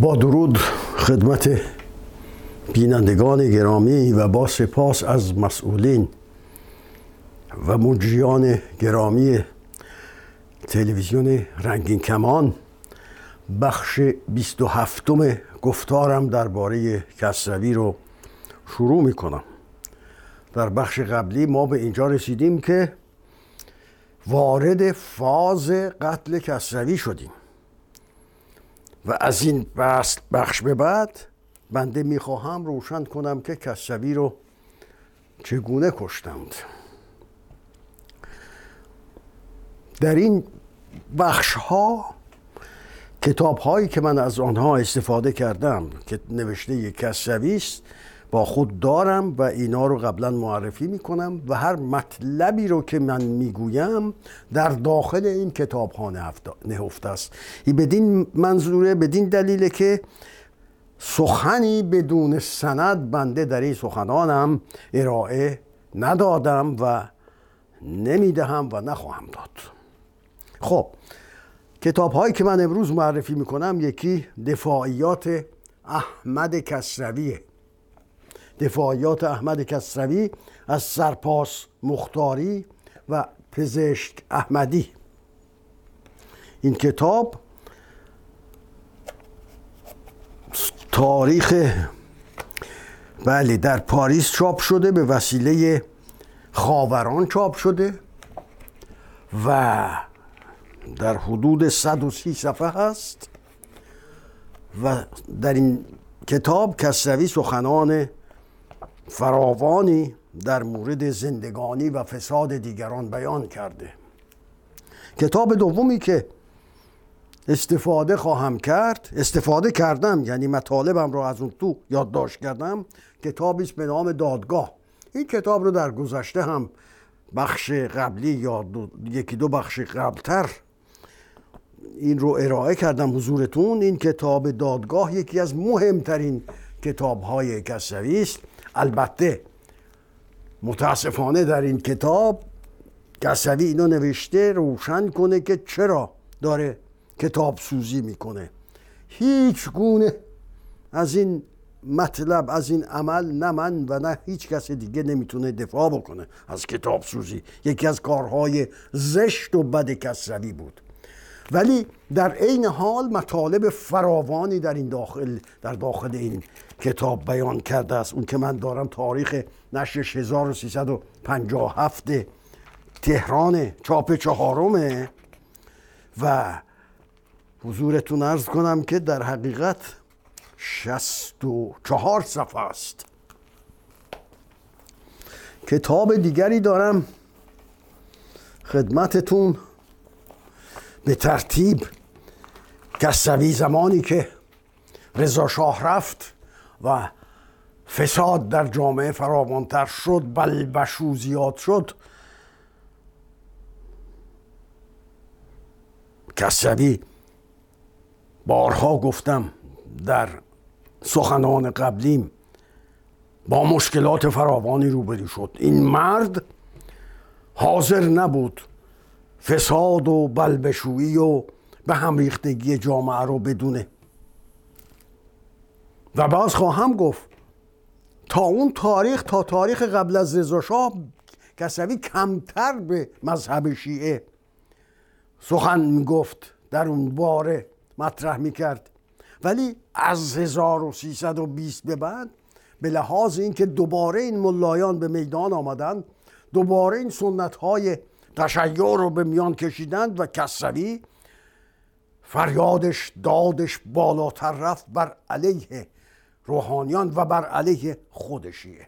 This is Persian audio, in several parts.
با درود خدمت بینندگان گرامی و با سپاس از مسئولین و مجریان گرامی تلویزیون رنگین کمان، بخش 27م گفتارم درباره کسروی رو شروع میکنم. در بخش قبلی ما به اینجا رسیدیم که وارد فاز قتل کسروی شدیم و از این بخش به بعد بنده میخواهم روشن کنم که کسروی رو چگونه کشتند. در این بخش ها کتاب هایی که من از آنها استفاده کردم که نوشته کسروی است با خود دارم و اینا رو قبلا معرفی میکنم و هر مطلبی رو که من میگویم در داخل این کتاب ها نهفته است. این بدین منظوره، بدین دلیله که سخنی بدون سند بنده در این سخنانم ارائه ندادم و نمیدهم و نخواهم داد. خب کتاب هایی که من امروز معرفی میکنم، یکی دفاعیات احمد کسرویه. دفاعیات احمد کسروی از سرپاس مختاری و پزشک احمدی. این کتاب تاریخ در پاریس چاپ شده، به وسیله خاوران چاپ شده و در حدود 130 صفحه هست و در این کتاب کسروی سخنان فراوانی در مورد زندگانی و فساد دیگران بیان کرده. کتاب دومی که استفاده کردم، یعنی مطالبم رو از اون تو یادداشت کردم، کتابی است به نام دادگاه. این کتاب رو در گذشته هم بخش قبلی یا یکی دو بخش قبلتر این رو ارائه کردم حضورتون. این کتاب دادگاه یکی از مهمترین کتاب‌های کسروی است. البته متاسفانه در این کتاب کسروی اینو نوشته روشن کنه که چرا داره کتاب سوزی میکنه. هیچ گونه از این مطلب، از این عمل، نه من و نه هیچ کس دیگه نمیتونه دفاع بکنه از کتاب سوزی. یکی از کارهای زشت و بد کسروی بود، ولی در عین حال مطالب فراوانی در این داخل این کتاب بیان کرده است. اون که من دارم تاریخ نشرش 1357 تهران، چاپ 4 و حضورتون عرض کنم که در حقیقت 64 صفحه است. کتاب دیگری دارم خدمتتون به ترتیب. کسروی زمانی که رضا شاه رفت و فساد در جامعه فراوانتر شد، بلبشو زیاد شد، کسروی بارها گفتم در سخنان قبلیم با مشکلات فراوانی روبرو شد. این مرد حاضر نبود فساد و بلبشویی و به هم ریختگی جامعه رو بدونه و باز خواهم گفت تا اون تاریخ، تا تاریخ قبل از رضا شاه، کسروی کمتر به مذهب شیعه سخن میگفت، در اون باره مطرح میکرد، ولی از 1320 به بعد به لحاظ اینکه دوباره این ملایان به میدان آمدند، دوباره این سنت‌های تشیع رو به میان کشیدند و کسروی فریادش، دادش بالاتر رفت بر علیه روحانیان و بر علیه خود شیعه.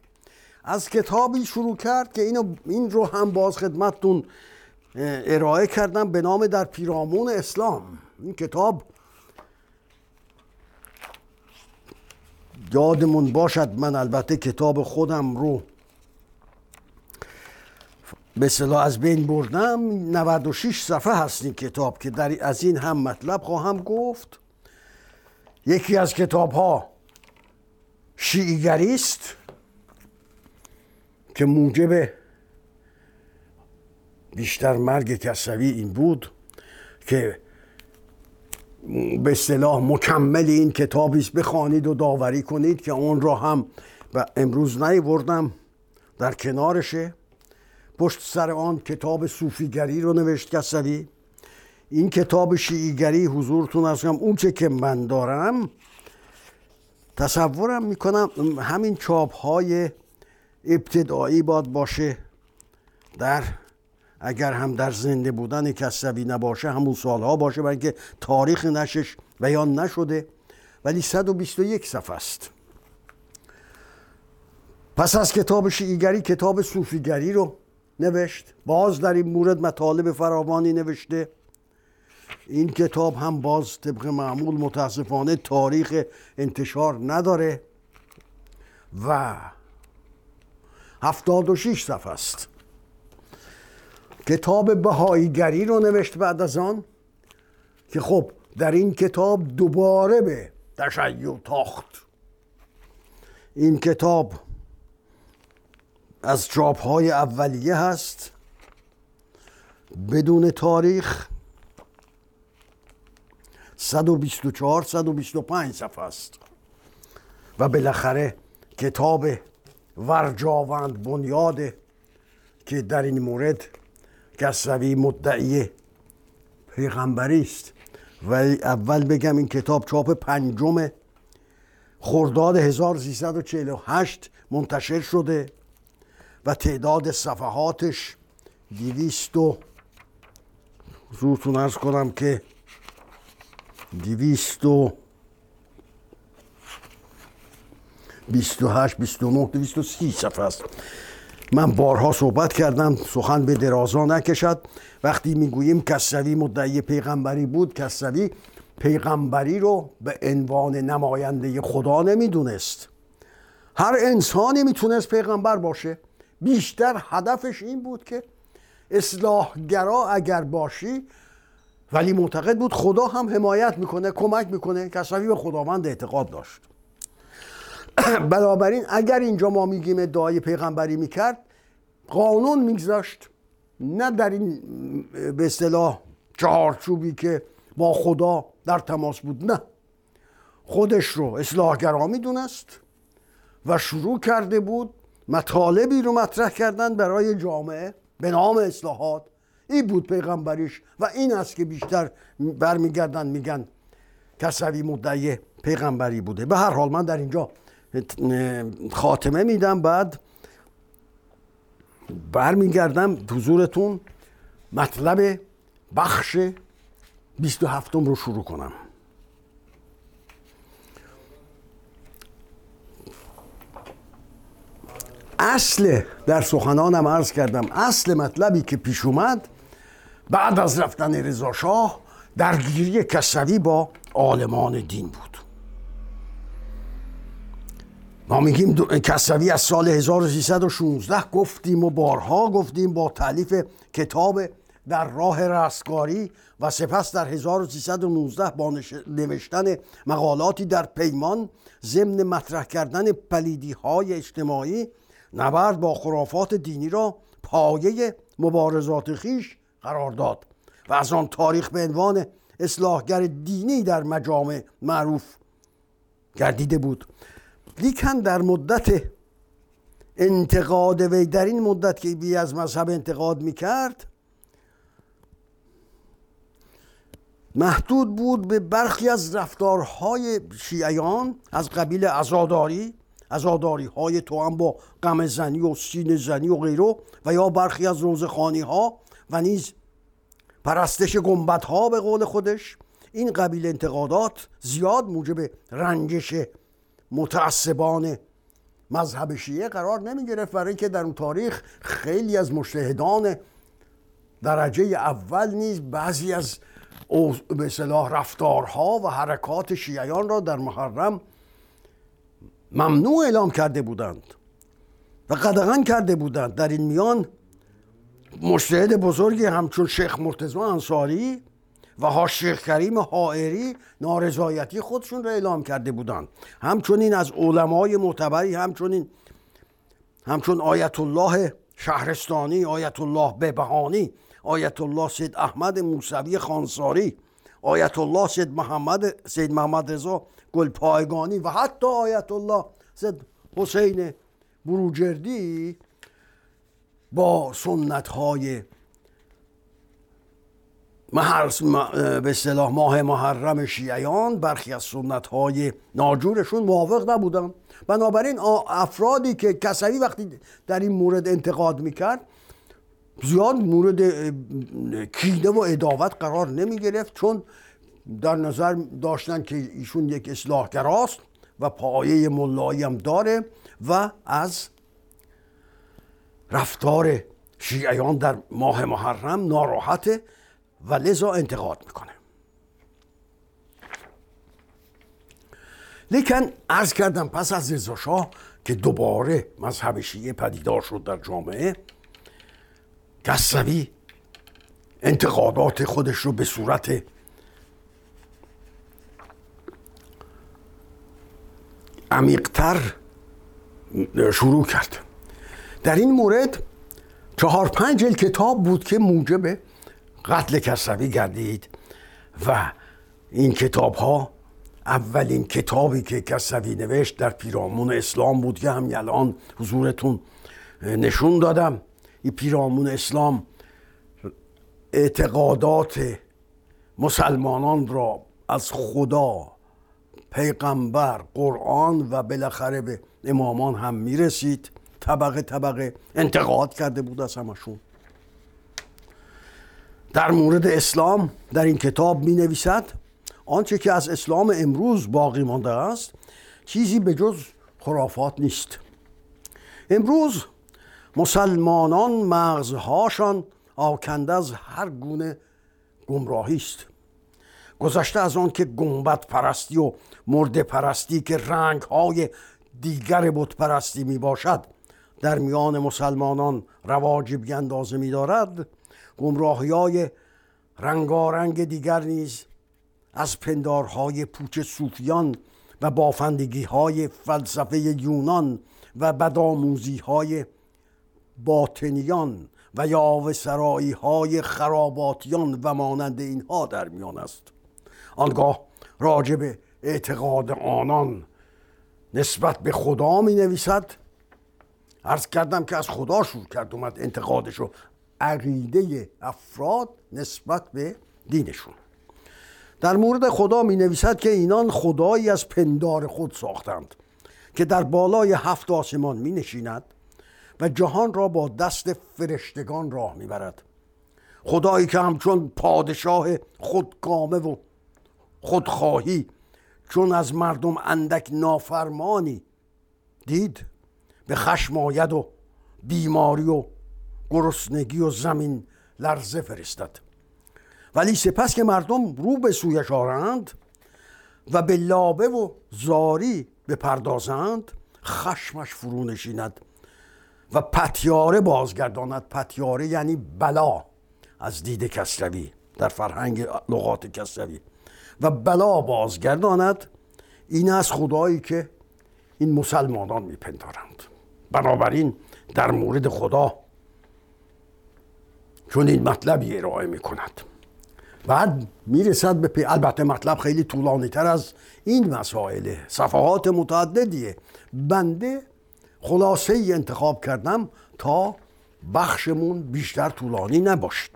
از کتابی شروع کرد که این رو هم باز خدمتتون ارائه کردم به نام در پیرامون اسلام. این کتاب یادمون باشد، من البته کتاب خودم رو به اصطلاح از بین بردم. 96 صفحه هست این کتاب که در از این هم مطلب خواهم گفت. یکی از کتاب ها شیعیگری است که موجب بیشتر مرگ کسروی این بود که به اصطلاح مکمل این کتابیست، بخوانید و داوری کنید که اون را هم و امروز نیاوردم در کنارشه. پشت سر آن کتاب صوفیگری رو نوشت کسروی. این کتاب شیعیگری حضورتون هستم، اون چه که من دارم تصورم میکنم همین چاپهای ابتدایی باید باشه، در اگر هم در زنده بودن کسروی نباشه همون سالها باشه، برای اینکه تاریخ نشش بیان نشده، ولی 121 صفحه است. پس از کتاب شیعیگری کتاب صوفیگری رو نوشت، باز در این مورد مطالب فراوانی نوشته. این کتاب هم باز طبق معمول متاسفانه تاریخ انتشار نداره و 76 صفحه است. کتاب بهاییگری رو نوشت بعد از آن، که خب در این کتاب دوباره به تشیع تاخت. این کتاب از چاپهای اولیه هست بدون تاریخ، 124 125 صفحه است و بالاخره کتاب ورجاوند بنیاد که در این مورد کسروی مدعی پیغمبری است. ولی اول بگم این کتاب چاپ 5 خرداد 1348 منتشر شده و تعداد صفحاتش 200، حضورتون عرض کنم که 228 29 230 صفحه است. من بارها صحبت کردم سخن به درازا نکشد. وقتی میگوییم کسروی مدعی پیغمبری بود، کسروی پیغمبری رو به عنوان نماینده خدا نمیدونست. هر انسانی میتونست پیغمبر باشه، بیشتر هدفش این بود که اصلاحگرا اگر باشی، ولی معتقد بود خدا هم حمایت میکنه، کمک میکنه. کسروی به خداوند اعتقاد داشت. بنابراین اگر اینجا ما میگیم ادعای پیغمبری میکرد، قانون میگذاشت، نه در این به اصطلاح چهارچوبی که با خدا در تماس بود. نه، خودش رو اصلاحگرا میدونست و شروع کرده بود مطالبی رو مطرح کردن برای جامعه به نام اصلاحات. این بود پیغمبریش و این است که بیشتر برمیگردن میگن کسروی مدعی پیغمبری بوده. به هر حال من در اینجا خاتمه میدم، بعد برمیگردم حضورتون مطلب بخش 27 رو شروع کنم. اصل در سخنانم عرض کردم، اصل مطلبی که پیش اومد بعد از رفتن رضا شاه درگیری کسروی با عالمان دین بود. ما میگیم کسروی از سال 1316 گفتیم و بارها گفتیم با تالیف کتاب در راه رستگاری و سپس در 1319 با نوشتن مقالاتی در پیمان ضمن مطرح کردن پلیدی‌های اجتماعی، نبرد با خرافات دینی را پایه مبارزات خیش قرار داد و از آن تاریخ به عنوان اصلاحگر دینی در مجامع معروف گردیده بود. لیکن در مدت انتقاد وی، در این مدت که وی از مذهب انتقاد میکرد، محدود بود به برخی از رفتارهای شیعیان از قبیل عزاداری های توأم با قمه زنی و سینه زنی و غیره، و یا برخی از روزخانی ها و نیز پرستش گنبد ها به قول خودش. این قبیل انتقادات زیاد موجب رنجش متعصبان مذهب شیعه قرار نمی گرفت، برای که در اون تاریخ خیلی از مجتهدان درجه اول نیز بعضی از به اصطلاح رفتارها و حرکات شیعیان را در محرم ممنوع اعلام کرده بودند و قدغن کرده بودند. در این میان مجتهد بزرگی همچون شیخ مرتضی انصاری و شیخ کریم حائری نارضایتی خودشون را اعلام کرده بودند. همچنین از علمای معتبری همچون آیت الله شهرستانی، آیت الله بهبهانی، آیت الله سید احمد موسوی خوانساری، آیت الله سید محمد رضا گلپایگانی و حتی آیت الله سید حسین بروجردی با سنت‌های به اصطلاح ماه محرم شیعیان برخی از سنت‌های ناجورشون موافق نبودن. بنابراین افرادی که کسروی وقتی در این مورد انتقاد میکرد زیاد مورد کینه و عداوت قرار نمی گرفت، چون در نظر داشتن که ایشون یک اصلاح‌گراست و پایه ملایی هم داره و از رفتار شیعیان در ماه محرم ناراحته و لذا انتقاد میکنه. لیکن عرض کردم پس از رضا شاه که دوباره مذهب شیعه پدیدار شد در جامعه، کسروی انتقادات خودش رو به صورت عمیق‌تر شروع کرد. در این مورد 4-5 جلد کتاب بود که موجب قتل کسروی گردید و این کتاب‌ها اولین کتابی که کسروی نوشت در پیرامون اسلام بود که هم الان حضورتون نشون دادم. این پیرامون اسلام اعتقادات مسلمانان را از خدا، پیغمبر، قرآن و بالاخره به امامان هم میرسید، طبقه طبقه انتقاد کرده بود از همشون. در مورد اسلام در این کتاب می نویسد آنچه که از اسلام امروز باقی مانده است چیزی به جز خرافات نیست. امروز مسلمانان مغزهاشان آکنده از هر گونه گمراهی است، گذشته از آن که گنبد پرستی و مرده پرستی که رنگ‌های دیگر بت پرستی می باشد در میان مسلمانان رواج بی‌اندازه می دارد، گمراهی‌های رنگارنگ دیگر نیز از پندارهای پوچ صوفیان و بافندگی‌های فلسفه یونان و بدآموزی‌های باطنیان و یاوه‌سرایی‌های خراباتیان و مانند اینها در میان است. آنگاه راجع به اعتقاد آنان نسبت به خدا می نویسد. عرض کردم که از خدا شروع کرد اومد انتقادشو، عقیده افراد نسبت به دینشون. در مورد خدا می نویسد که اینان خدایی از پندار خود ساختند که در بالای 7 آسمان می نشیند و جهان را با دست فرشتگان راه می برد. خدایی که همچون پادشاه خودکامه و خودخواهی چون از مردم اندک نافرمانی دید به خشم آید و بیماری و گرسنگی و زمین لرزه فرستد، ولی سپس که مردم رو به سویش آرند و به لابه و زاری بپردازند خشمش فرو نشیند و پتیاره بازگرداند. پتیاره یعنی بلا از دید کسروی در فرهنگ لغات کسروی، و بلا بازگرداند. این از خدایی که این مسلمانان میپندارند. بنابراین در مورد خدا چون این مطلبی ارائه میکند. بعد میرسد به البته مطلب خیلی طولانی تر از این مسائله، صفحات متعددیه. بنده خلاصه ای انتخاب کردم تا بخشمون بیشتر طولانی نباشد.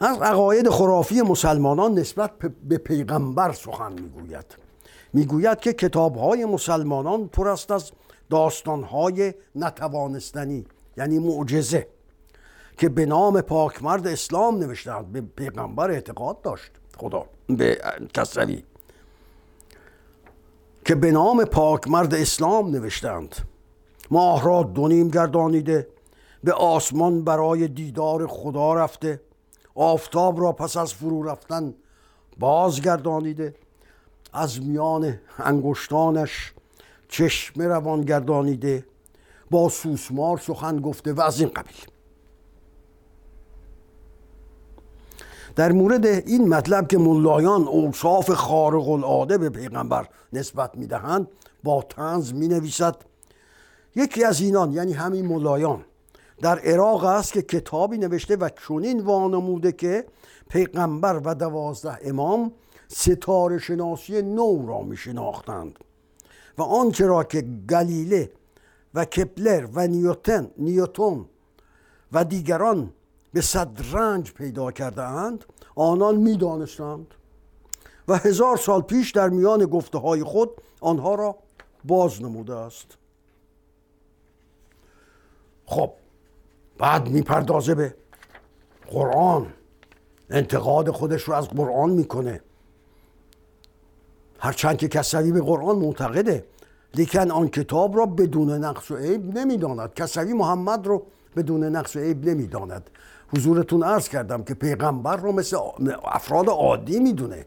از عقاید خرافی مسلمانان نسبت به پیغمبر سخن میگوید. میگوید که کتابهای مسلمانان پر است از داستانهای نتوانستنی، یعنی معجزه، که به نام پاکمرد اسلام نوشتند. به پیغمبر اعتقاد داشت خدا، به کسروی، که به نام پاکمرد اسلام نوشتند. ماه را 2.5 گردانیده، به آسمان برای دیدار خدا رفته، آفتاب را پس از فرو رفتن بازگردانیده، از میان انگشتانش چشمه روان گردانیده، با سوسمار سخن گفته و از این قبیل. در مورد این مطلب که ملایان اوصاف خارق العاده به پیغمبر نسبت میدهند با طنز می نویسد: یکی از اینان، یعنی همین ملایان، در عراق است که کتابی نوشته و چنین وانموده که پیغمبر و 12 امام ستاره شناسی نو را می شناختند و آنچه را که گالیله و کپلر و نیوتن و دیگران به صدرنج پیدا کرده اند آنان می دانستند و 1000 سال پیش در میان گفته های خود آنها را باز نموده است. خب بعد میپردازه به قرآن، انتقاد خودش رو از قرآن میکنه، هرچند که کسروی به قرآن معتقده لیکن آن کتاب را بدون نقص و عیب نمیداند. کسروی محمد رو بدون نقص و عیب نمیداند. حضورتون عرض کردم که پیغمبر رو مثل افراد عادی میدونه.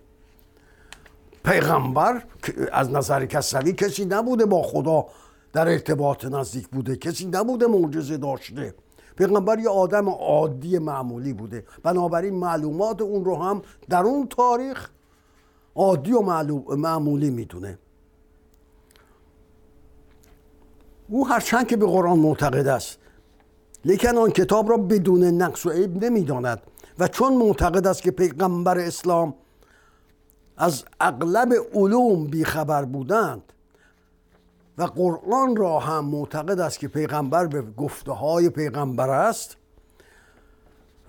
پیغمبر از نظر کسروی کسی نبوده با خدا در ارتباط نزدیک بوده، کسی نبوده معجزه داشته. پیغمبر یه آدم عادی معمولی بوده، بنابراین معلومات اون رو هم در اون تاریخ عادی و معمولی میدونه. او هرچند که به قرآن معتقد است لیکن آن کتاب را بدون نقص و عیب نمیداند و چون معتقد است که پیغمبر اسلام از اغلب علوم بیخبر بودند و قرآن را هم معتقد است که پیغمبر به گفته های پیغمبر است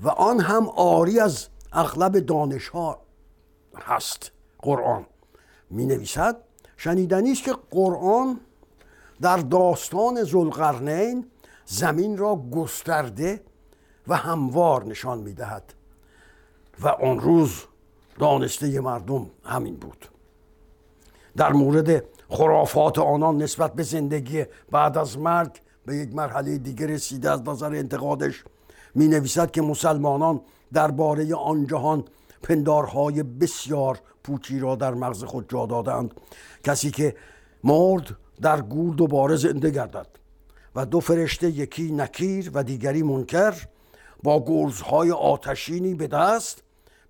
و آن هم عاری از اغلب دانش ها هست، قرآن می نویسد شنیدنی است که قرآن در داستان ذوالقرنین زمین را گسترده و هموار نشان می دهد و آن روز دانسته مردم همین بود. در مورد خرافات آنان نسبت به زندگی بعد از مرگ به یک مرحله دیگه رسیده از نظر انتقادش می نویسد که مسلمانان درباره آن جهان پندارهای بسیار پوچی را در مغز خود جا دادند. کسی که مرد در گور دوباره زنده گردد و دو فرشته، یکی نکیر و دیگری منکر، با گرزهای آتشینی به دست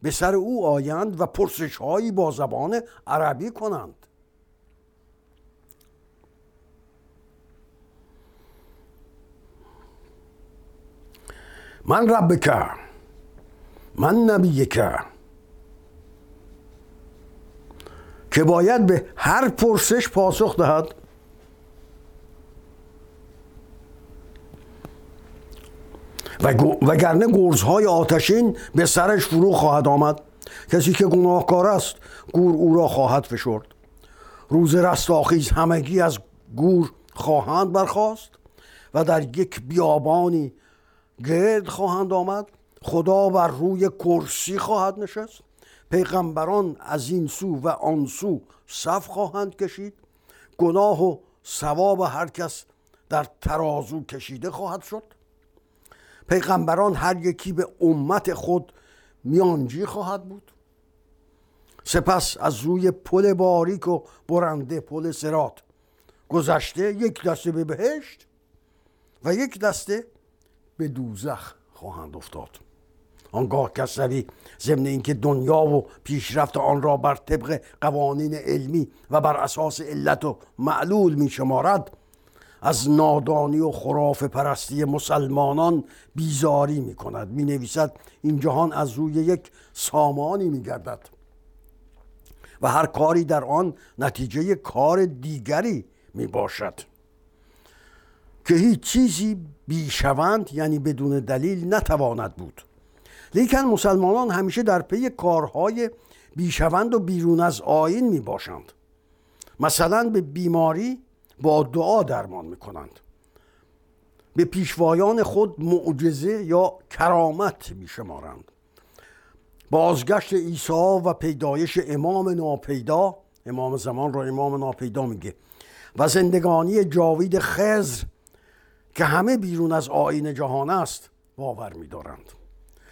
به سر او آیند و پرسشهایی با زبان عربی کنند. من ربک، من نبیک، که باید به هر پرسش پاسخ دهد. وگرنه گرزهای آتشین به سرش فرو خواهد آمد. کسی که گناهکار است گور او را خواهد فشرد. روز رستاخیز همگی از گور خواهند برخاست و در یک بیابانی گرد خواهند آمد. خدا بر روی کرسی خواهد نشست. پیغمبران از این سو و آن سو صف خواهند کشید. گناه و ثواب هر کس در ترازو کشیده خواهد شد. پیغمبران هر یکی به امت خود میانجی خواهد بود. سپس از روی پل باریک و برنده، پل صراط، گذشته یک دسته به بهشت و یک دسته به دوزخ خواهند افتاد. آنگاه کسروی ضمن اینکه دنیا و پیشرفت آن را بر طبق قوانین علمی و بر اساس علت و معلول می شمارد، از نادانی و خرافه پرستی مسلمانان بیزاری می کند. می نویسد این جهان از روی یک سامانی می گردد و هر کاری در آن نتیجه کار دیگری می باشد که هیچ چیزی بیشوند، یعنی بدون دلیل، نتواند بود. لیکن مسلمانان همیشه در پی کارهای بیشوند و بیرون از آیین می باشند. مثلا به بیماری با دعا درمان می کنند. به پیشوایان خود معجزه یا کرامت می شمارند. بازگشت عیسی و پیدایش امام ناپیدا، امام زمان را امام ناپیدا میگه، و زندگانی جاوید خضر که همه بیرون از آیین جهان است باور می دارند.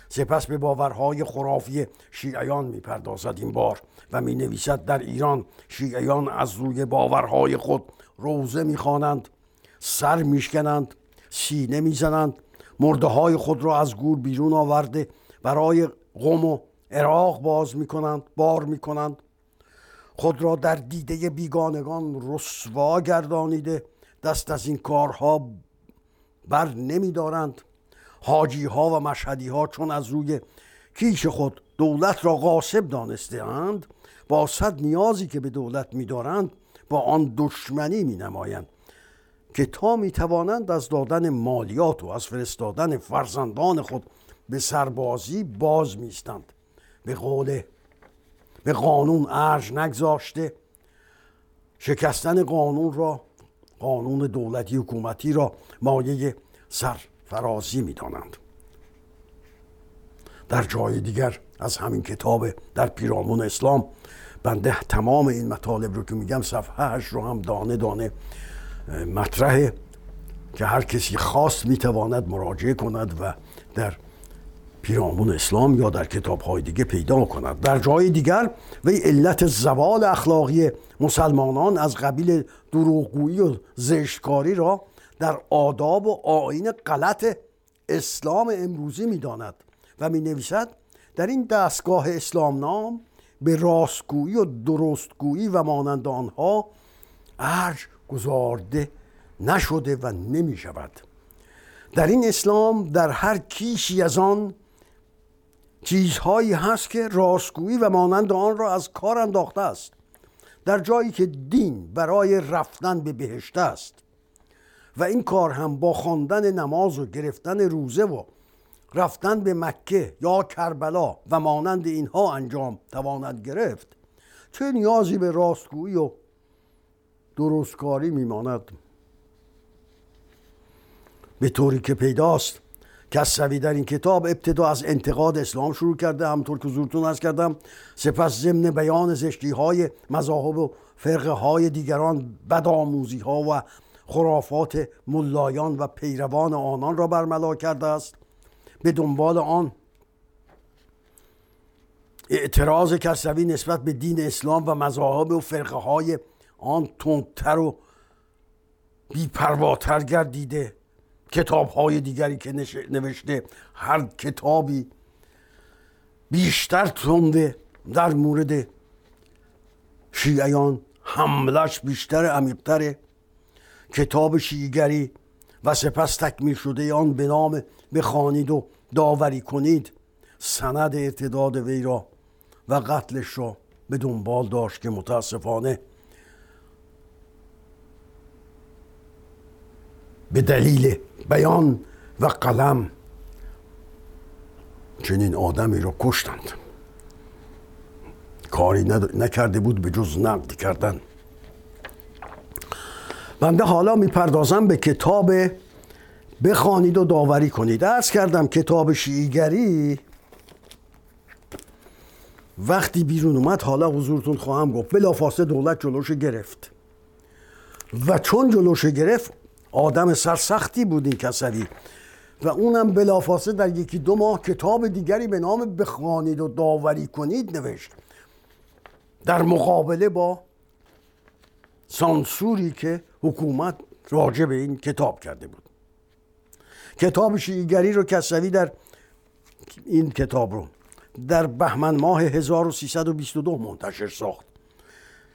سپس به باورهای خرافی شیعیان می پردازد این بار و می نویسد در ایران شیعیان از روی باورهای خود روزه می خوانند، سر می شکنند، سینه می زنند، مرده های خود را از گور بیرون آورده برای قم و عراق باز می کنند، بار می کنند، خود را در دیده بیگانگان رسوا گردانیده دست از این کارها بر نمی دارند. حاجی ها و مشهدی ها چون از روی کیش خود دولت را غاصب دانسته‌اند، با صد نیازی که به دولت می‌دارند با آن دشمنی می‌نمایند که تا می‌توانند از دادن مالیات و از فرستادن فرزندان خود به سربازی باز می‌ایستند. به قانون ارج نگذاشته شکستن قانون دولتی حکومتی را مایه سرفرازی می‌دانند. در جای دیگر از همین کتاب در پیرامون اسلام بنده تمام این مطالب رو که میگم صفحهش رو هم دانه دانه مطرحه که هر کسی خواست میتواند مراجعه کند و در پیرامون اسلام یا در کتاب‌های دیگه پیدا کند. در جای دیگر وی علت زوال اخلاقی مسلمانان از قبیل دروغگویی و زشتکاری را در آداب و آیین غلط اسلام امروزی میداند و می نویسد در این دستگاه اسلام نام به راستگویی و درستگویی و مانند آنها ارج گذارده نشده و نمی شود. در این اسلام در هر کیشی از آن چیزهایی هست که راستگویی و مانند آن را از کار انداخته است. در جایی که دین برای رفتن به بهشت است و این کار هم با خواندن نماز و گرفتن روزه و رفتن به مکه یا کربلا و مانند اینها انجام تواند گرفت، چه نیازی به راستگویی و درستکاری میماند. به طوری که پیداست کسروی در این کتاب ابتدا از انتقاد اسلام شروع کرده، همطور که حضورتون عرض کردم، سپس ضمن بیان زشتی‌های مذاهب و فرقه‌های دیگران، بدآموزی‌ها و خرافات ملایان و پیروان آنان را برملا کرده است. به دنبال آن اعتراض کسروی نسبت به دین اسلام و مذاهب و فرقه های آن تندتر و بی‌پرواتر گردیده. کتاب های دیگری که نوشته هر کتابی بیشتر تنده، در مورد شیعیان حملش بیشتر، عمیق‌تره. کتاب شیعیگری و سپس تکمیل شده آن به نام بخوانید و داوری کنید سند ارتداد وی را و قتلش را به دنبال داشت که متاسفانه به دلیل بیان و قلم چنین آدمی را کشتند. کاری نکرده بود به جز نقد کردن. بنده حالا میپردازم به کتاب بخوانید و داوری کنید. عرض کردم کتاب شیعیگری وقتی بیرون اومد، حالا حضورتون خواهم گفت، بلافاصله دولت جلوش گرفت و چون جلوش گرفت آدم سرسختی بود این کسروی و اونم بلافاصله در یکی دو ماه کتاب دیگری به نام بخوانید و داوری کنید نوشت در مقابله با سانسوری که حکومت راجع به این کتاب کرده بود. کتاب شیعیگری رو کسروی در این کتاب رو در بهمن ماه 1322 منتشر ساخت.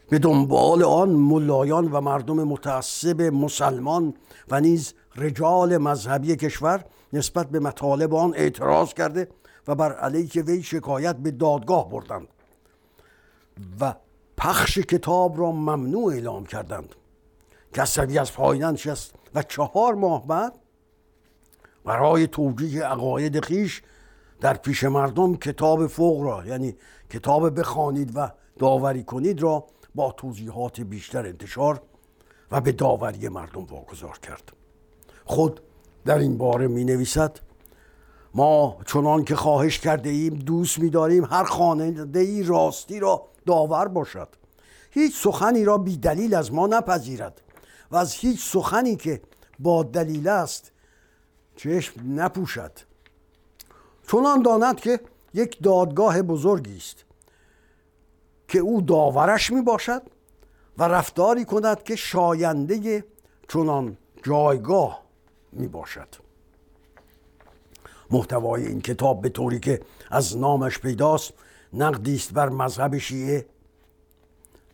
به دنبال آن ملایان و مردم متعصب مسلمان و نیز رجال مذهبی کشور نسبت به مطالب آن اعتراض کرده و بر علیه وی شکایت به دادگاه بردند و پخش کتاب را ممنوع اعلام کردند. کسروی از پایین نشست و 4 ماه بعد برای توجیه عقاید خویش در پیش مردم کتاب فوق را، یعنی کتاب بخوانید و داوری کنید را، با توضیحات بیشتر انتشار و به داوری مردم واگذار کرد. خود در این باره می نویسد: ما چنان که خواهش کرده ایم دوست می داریم هر خواننده ای راستی را داور باشد، هیچ سخنی را بی دلیل از ما نپذیرد و از هیچ سخنی که با دلیل است چشم نپوشد، چنان داند که یک دادگاه بزرگی است که او داورش می باشد و رفتاری کند که شاینده چنان جایگاه می باشد. محتوای این کتاب به طوری که از نامش پیداست نقدی است بر مذهب شیعه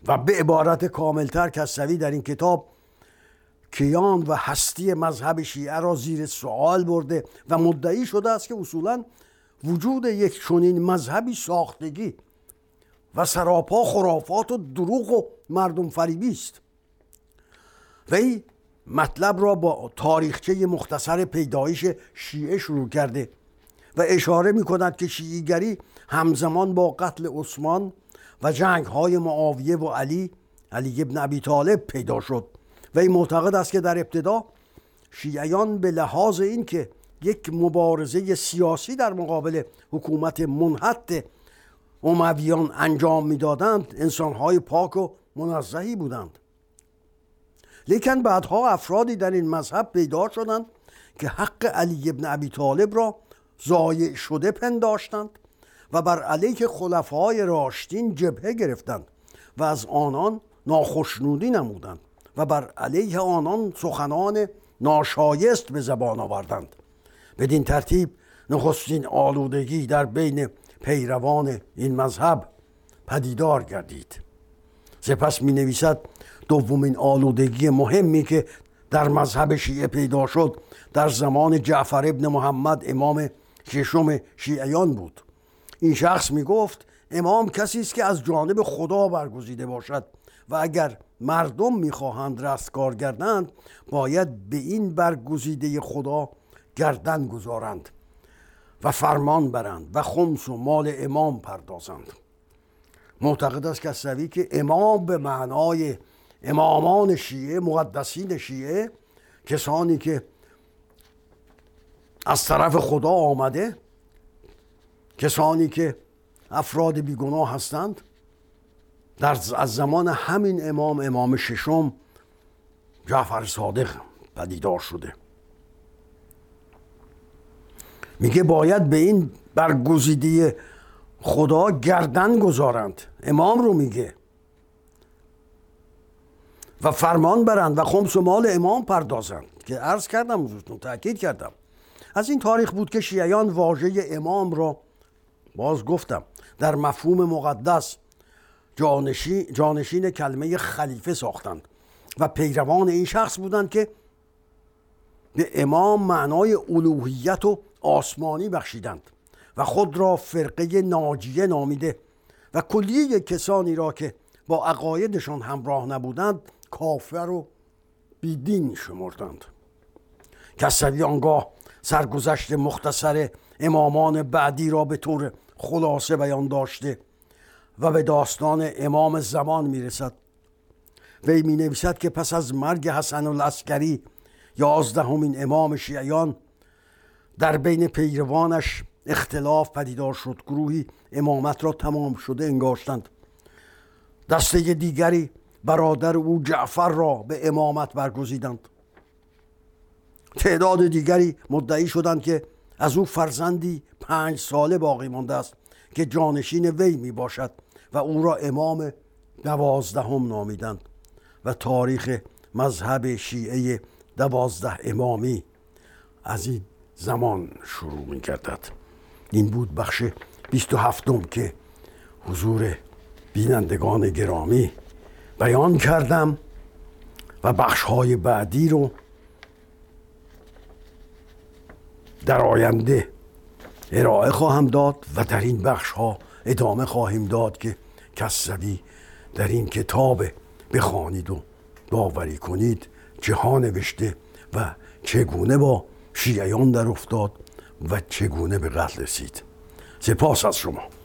و به عبارت کاملتر کسروی در این کتاب کیان و هستی مذهب شیعه را زیر سوال برده و مدعی شده است که اصولاً وجود یک چنین مذهبی ساختگی و سراپا خرافات و دروغ و مردم فریبی است. وی مطلب را با تاریخچه مختصر پیدایش شیعه شروع کرده و اشاره می کند که شیعیگری همزمان با قتل عثمان و جنگ‌های معاویه و علی بن ابی طالب پیدا شد. وی معتقد است که در ابتدا شیعیان به لحاظ این که یک مبارزه سیاسی در مقابل حکومت منحت امویان انجام می‌دادند، انسان‌های پاک و منزهی بودند. لیکن بعدها افرادی در این مذهب پیدا شدند که حق علی بن ابی طالب را ضایع شده پنداشتند و بر علیه خلفای راشدین جبهه گرفتند و از آنان ناخشنودی نمودند و بر علیه آنان سخنان ناشایست به زبان آوردند. بدین ترتیب نخستین آلودگی در بین پیروان این مذهب پدیدار گردید. سپس می نویسد دومین آلودگی مهمی که در مذهب شیعه پیدا شد در زمان جعفر ابن محمد امام ششم شیعیان بود. این شخص می گفت امام کسی است که از جانب خدا برگزیده باشد و اگر مردم می خواهند رستگار گردند باید به این برگزیده خدا گردن گذارند و فرمان برند و خمس و مال امام پردازند. معتقد است کسروی که امام به معنای امامان شیعه، مقدسین شیعه، کسانی که از طرف خدا آمده، کسانی که افراد بیگناه هستند، از زمان همین امام ششم جعفر صادق پدیدار شده. میگه باید به این برگزیده خدا گردن گذارند، امام رو میگه، و فرمان برند و خمس و مال امام پردازند که عرض کردم حضورتون، تأکید کردم. از این تاریخ بود که شیعیان واژه امام را، باز گفتم، در مفهوم مقدس جانشین کلمه خلیفه ساختند و پیروان این شخص بودند که به امام معنای الوهیت و آسمانی بخشیدند و خود را فرقه ناجیه نامیده و کلیه کسانی را که با عقایدشان همراه نبودند کافر و بیدین شمردند. کسروی آنگاه سرگذشت مختصر امامان بعدی را به طور خلاصه بیان داشته و به داستان امام زمان میرسد. وی مینویسد که پس از مرگ حسن العسکری 11مین امام شیعیان در بین پیروانش اختلاف پدیدار شد. گروهی امامت را تمام شده انگاشتند، دسته دیگری برادر او جعفر را به امامت برگزیدند، تعداد دیگری مدعی شدند که از او فرزندی 5 ساله باقی مانده است که جانشین وی می باشد و او را امام 12 نامیدند و تاریخ مذهب شیعه 12 امامی از این زمان شروع می گردد. این بود بخش 27 که حضور بینندگان گرامی بیان کردم و بخش‌های بعدی رو در آینده ارائه خواهم داد و در این بخش‌ها ادامه خواهیم داد که کسروی در این کتاب بخوانید و باوری کنید چه نوشته و چگونه با شیعیان در افتاد و چگونه به قتل رسید. سپاس از شما.